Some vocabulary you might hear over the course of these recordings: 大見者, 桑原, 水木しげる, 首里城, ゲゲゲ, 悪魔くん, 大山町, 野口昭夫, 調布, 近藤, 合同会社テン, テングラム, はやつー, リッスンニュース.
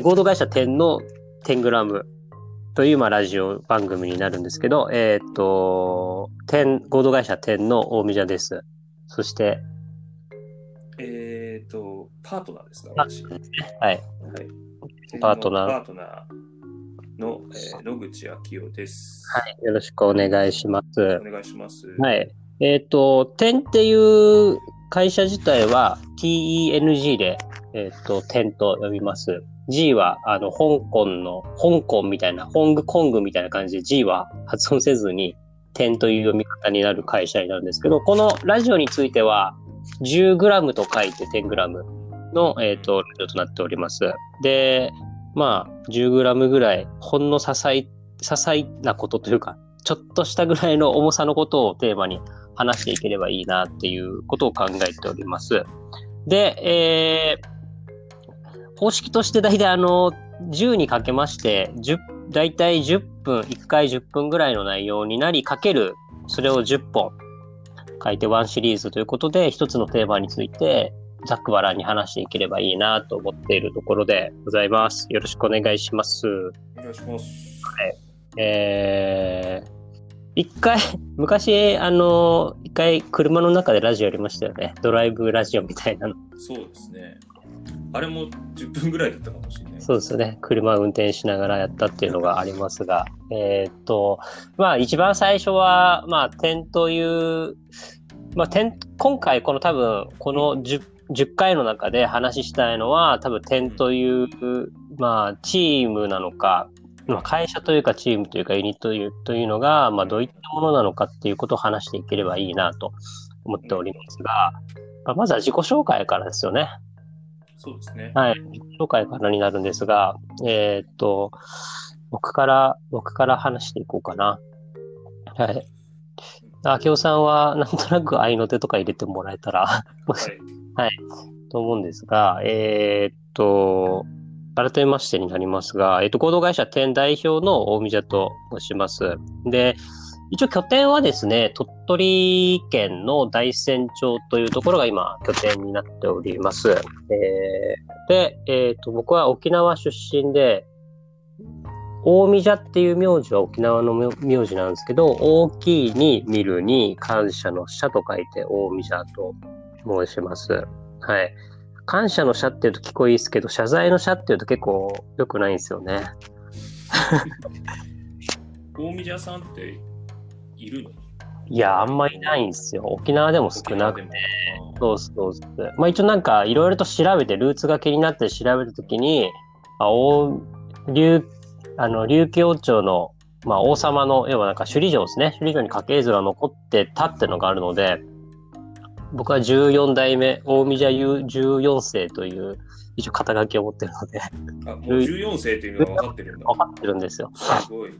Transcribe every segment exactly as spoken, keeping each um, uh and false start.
合同会社テンのテングラムというまあラジオ番組になるんですけど、えっ、ー、とテン合同会社テンの大見者です。そしてえっ、ー、とパートナーですか、私。はい、はい、パートナー。パートナーの、えー、野口昭夫です。はい、よろしくお願いします。お願いします。はい、えっ、ー、とテンっていう会社自体は テン でえっ、ー、とテンと呼びます。G は、あの、香港の、香港みたいな、ホングコングみたいな感じで G は発音せずに、点という読み方になる会社になるんですけど、このラジオについては、じゅうグラムと書いてじゅうグラムの、えっと、ラジオとなっております。で、まあ、じゅうグラムぐらい、ほんの些細、些細なことというか、ちょっとしたぐらいの重さのことをテーマに話していければいいなっていうことを考えております。で、えー、公式として大体あのじゅうにかけましてじゅう大体じゅっぷんいっかいじゅっぷんぐらいの内容になりかけるそれをじゅっぽん書いてワンシリーズということで一つのテーマについてざっくばらんに話していければいいなと思っているところでございます。よろしくお願いします。お願いします。はい、えー、いっかい昔あのいっかい車の中でラジオやりましたよね。ドライブラジオみたいなの。そうですね、あれもじゅっぷんぐらいだったかもしれない。そうですね。車運転しながらやったっていうのがありますが、えっと、まあ一番最初は、まあ点という、まあ点、今回この多分、この 10, じゅっかいの中で話したいのは、多分点という、まあチームなのか、まあ、会社というかチームというかユニットという、というのが、まあどういったものなのかっていうことを話していければいいなと思っておりますが、まあ、まずは自己紹介からですよね。そうですね。はい。自己紹介からになるんですが、えー、っと、僕から、僕から話していこうかな。はい。昭夫さんは、なんとなく合いの手とか入れてもらえたら、はい、はい。と思うんですが、えー、っと、改めましてになりますが、えー、っと、合同会社テン代表の大見者と申します。で、一応拠点はですね、鳥取県の大山町というところが今拠点になっております。えー、で、えっと、僕は沖縄出身で、大見者っていう名字は沖縄の名字なんですけど、大きいに見るに感謝の社と書いて大見者と申します。はい。感謝の社っていうと聞こえいいですけど、謝罪の社っていうと結構良くないんですよね。大見者さんっているの？いや、あんまりいないんですよ。沖縄でも少なくて。そうそうそう。まあ一応なんかいろいろと調べて、ルーツが気になって調べるときに、あ大琉あの琉球王朝の、まあ、王様の、要はなんか首里城ですね。首里城に家系図が残ってたってのがあるので、僕はじゅうよん代目、大見者じゅうよん世という、一応肩書きを持ってるので。あ、もうじゅうよん世というのが分かってるんだ。分かってるんですよ。すごい。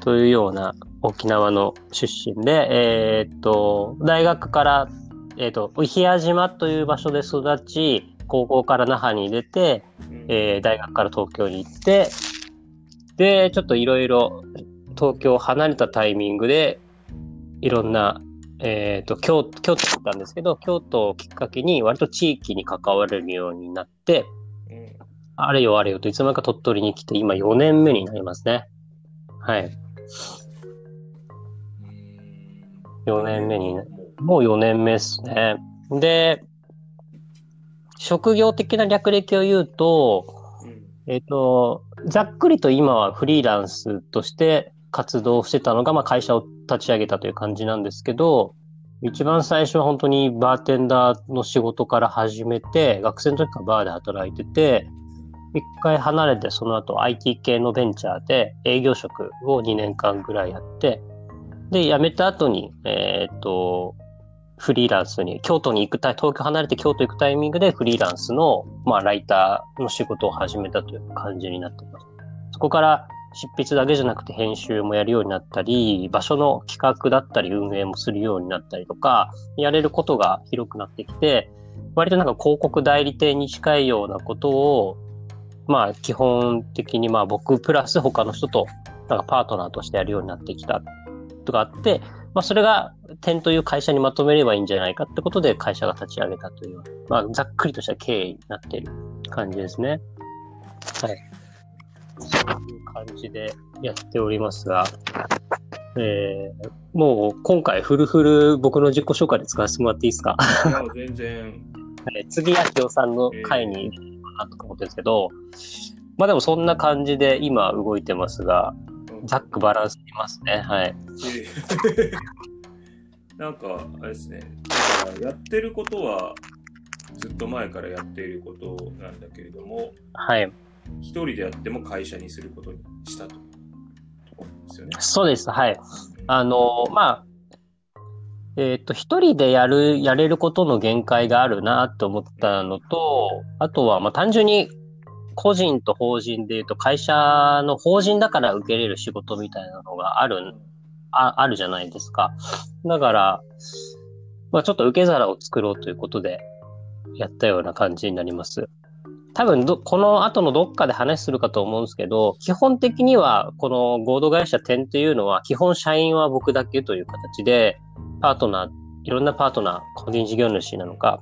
というような沖縄の出身で、えー、っと、大学から、えー、っと、日屋島という場所で育ち、高校から那覇に出て、うんえー、大学から東京に行って、で、ちょっといろいろ東京を離れたタイミングで、いろんなえーと、京都、京都だったんですけど、京都をきっかけに割と地域に関われるようになって、うん、あれよあれよといつの間にか鳥取に来て、今よねんめになりますね。はい。よねんめに、もうよねんめですね。で、職業的な略歴を言うと、えっと、ざっくりと今はフリーランスとして活動してたのが、まあ会社を立ち上げたという感じなんですけど、一番最初は本当にバーテンダーの仕事から始めて、学生の時からバーで働いてて、一回離れてその後 アイティー 系のベンチャーで営業職をにねんかんぐらいやって、で、辞めた後に、えっと、フリーランスに、京都に行くタイ、東京離れて京都行くタイミングでフリーランスの、まあライターの仕事を始めたという感じになっています。そこから、執筆だけじゃなくて編集もやるようになったり、場所の企画だったり運営もするようになったりとか、やれることが広くなってきて、割となんか広告代理店に近いようなことを、まあ基本的にまあ僕プラス他の人となんかパートナーとしてやるようになってきたとかあって、まあそれが点という会社にまとめればいいんじゃないかってことで会社が立ち上げたという、まあざっくりとした経緯になっている感じですね。はい。そういう感じでやっておりますが、えー、もう今回フルフル僕の自己紹介で使わせてもらっていいですか？いや全然はい、次は明夫さんの回になったと思ってるんですけど、えー、まあでもそんな感じで今動いてますが、ざっくバランスいますね。はい。なんかあれですね。やってることはずっと前からやっていることなんだけれども、はい。一人でやっても会社にすることにしたということですよね。そうです。はい。あのまあ。えっと、一人でやる、やれることの限界があるなと思ったのと、あとは、ま、単純に個人と法人でいうと、会社の法人だから受けれる仕事みたいなのがある、あ、あるじゃないですか。だから、まあ、ちょっと受け皿を作ろうということで、やったような感じになります。多分ど、この後のどっかで話するかと思うんですけど、基本的には、この合同会社点というのは、基本社員は僕だけという形で、パートナー、いろんなパートナー、個人事業主なのか、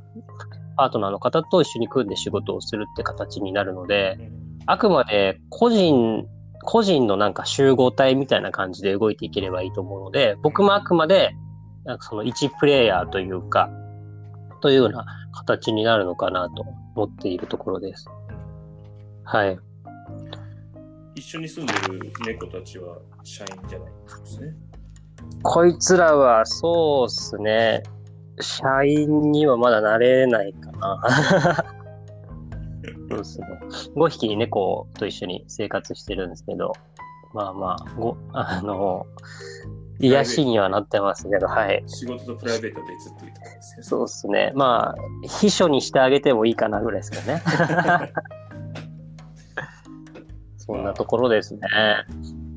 パートナーの方と一緒に組んで仕事をするって形になるので、あくまで個人、個人のなんか集合体みたいな感じで動いていければいいと思うので、僕もあくまで、なんかその一プレイヤーというか、というような形になるのかなと思っているところです。はい。一緒に住んでる猫たちは社員じゃないですね。こいつらはそうっすね、社員にはまだなれないかな。そうっすね、ごひき猫と一緒に生活してるんですけど、まあまあごあの癒しにはなってますけど、はい。仕事とプライベート別っていうところですね。そうっすね、まあ秘書にしてあげてもいいかなぐらいですかね。そんなところですね。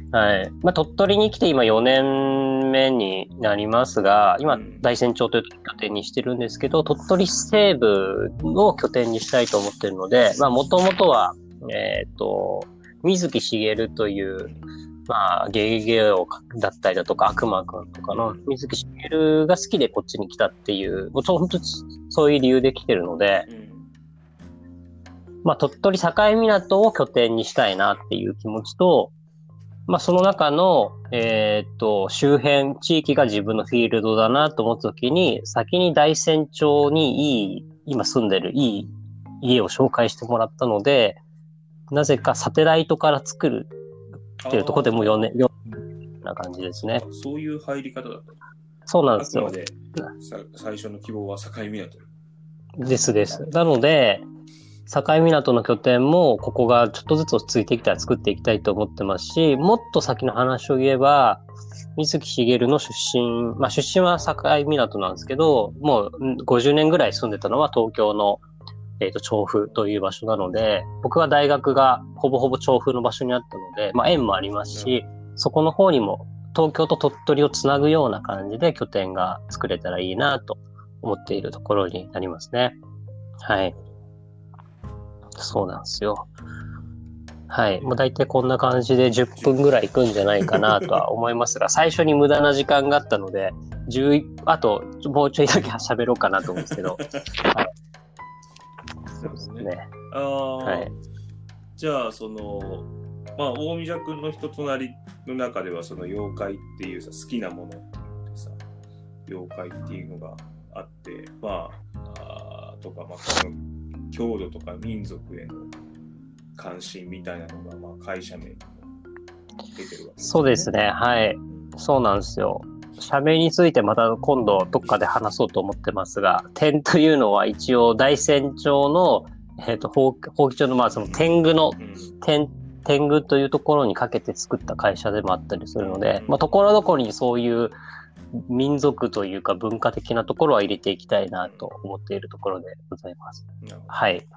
はい。まあ、鳥取に来て今よねんめになりますが、今、大山町という拠点にしてるんですけど、鳥取西部を拠点にしたいと思ってるので、まあ、もともとは、えっと、水木しげるという、まあ、ゲゲゲをだったりだとか、悪魔くんとかの水木しげるが好きでこっちに来たっていう、もう本当にそういう理由で来てるので、まあ、鳥取境港を拠点にしたいなっていう気持ちと、まあ、その中の、えっと、周辺、地域が自分のフィールドだなと思ったときに、先に大山町にいい、今住んでるいい家を紹介してもらったので、なぜかサテライトから作るっていうところでもうよねん、よねんな感じですね。そういう入り方だった。そうなんですよ。最初の希望は境港。ですです。なので、境港の拠点もここがちょっとずつ落ち着いてきたら作っていきたいと思ってますし、もっと先の話を言えば、水木しげるの出身、まあ出身は境港なんですけど、もうごじゅうねんぐらい住んでたのは東京の、えーと、調布という場所なので、僕は大学がほぼほぼ調布の場所にあったので、まあ縁もありますし、そこの方にも東京と鳥取をつなぐような感じで拠点が作れたらいいなと思っているところになりますね。はい。そうなんですよ。はい。もう大体こんな感じでじゅっぷんぐらいいくんじゃないかなとは思いますが、最初に無駄な時間があったので、じゅういち、あともうちょいだけ喋ろうかなと思うんですけど。はい、そうですね。ああ、はい。じゃあ、その、まあ、大宮君の人となりの中では、その妖怪っていうさ、好きなものっていうさ、妖怪っていうのがあって、まあ、あとか、まあ、郷土とか民族への関心みたいなのが、まあ、会社名に出てるわけですね。そうですね。はい。そうなんですよ。社名についてまた今度どっかで話そうと思ってますが、点というのは一応大山町の、えーと、伯耆町の、まあ、その天狗の、うん、天、天狗というところにかけて作った会社でもあったりするので、うん、まあ、ところどころにそういう民族というか文化的なところは入れていきたいなと思っているところでございます。はい。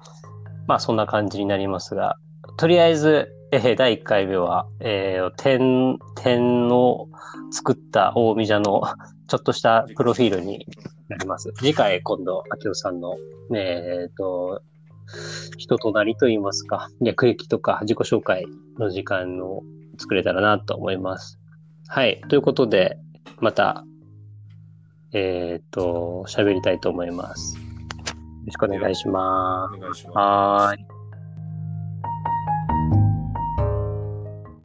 まあそんな感じになりますが、とりあえず、えー、だいいっかいめは、えー、点、点を作った大宮のちょっとしたプロフィールになります。次回今度、明夫さんの、えっと、人となりといいますか、略歴とか自己紹介の時間を作れたらなと思います。はい。ということで、また、えっと、喋りたいと思います。よろしくお願いします。お願いします。はーい。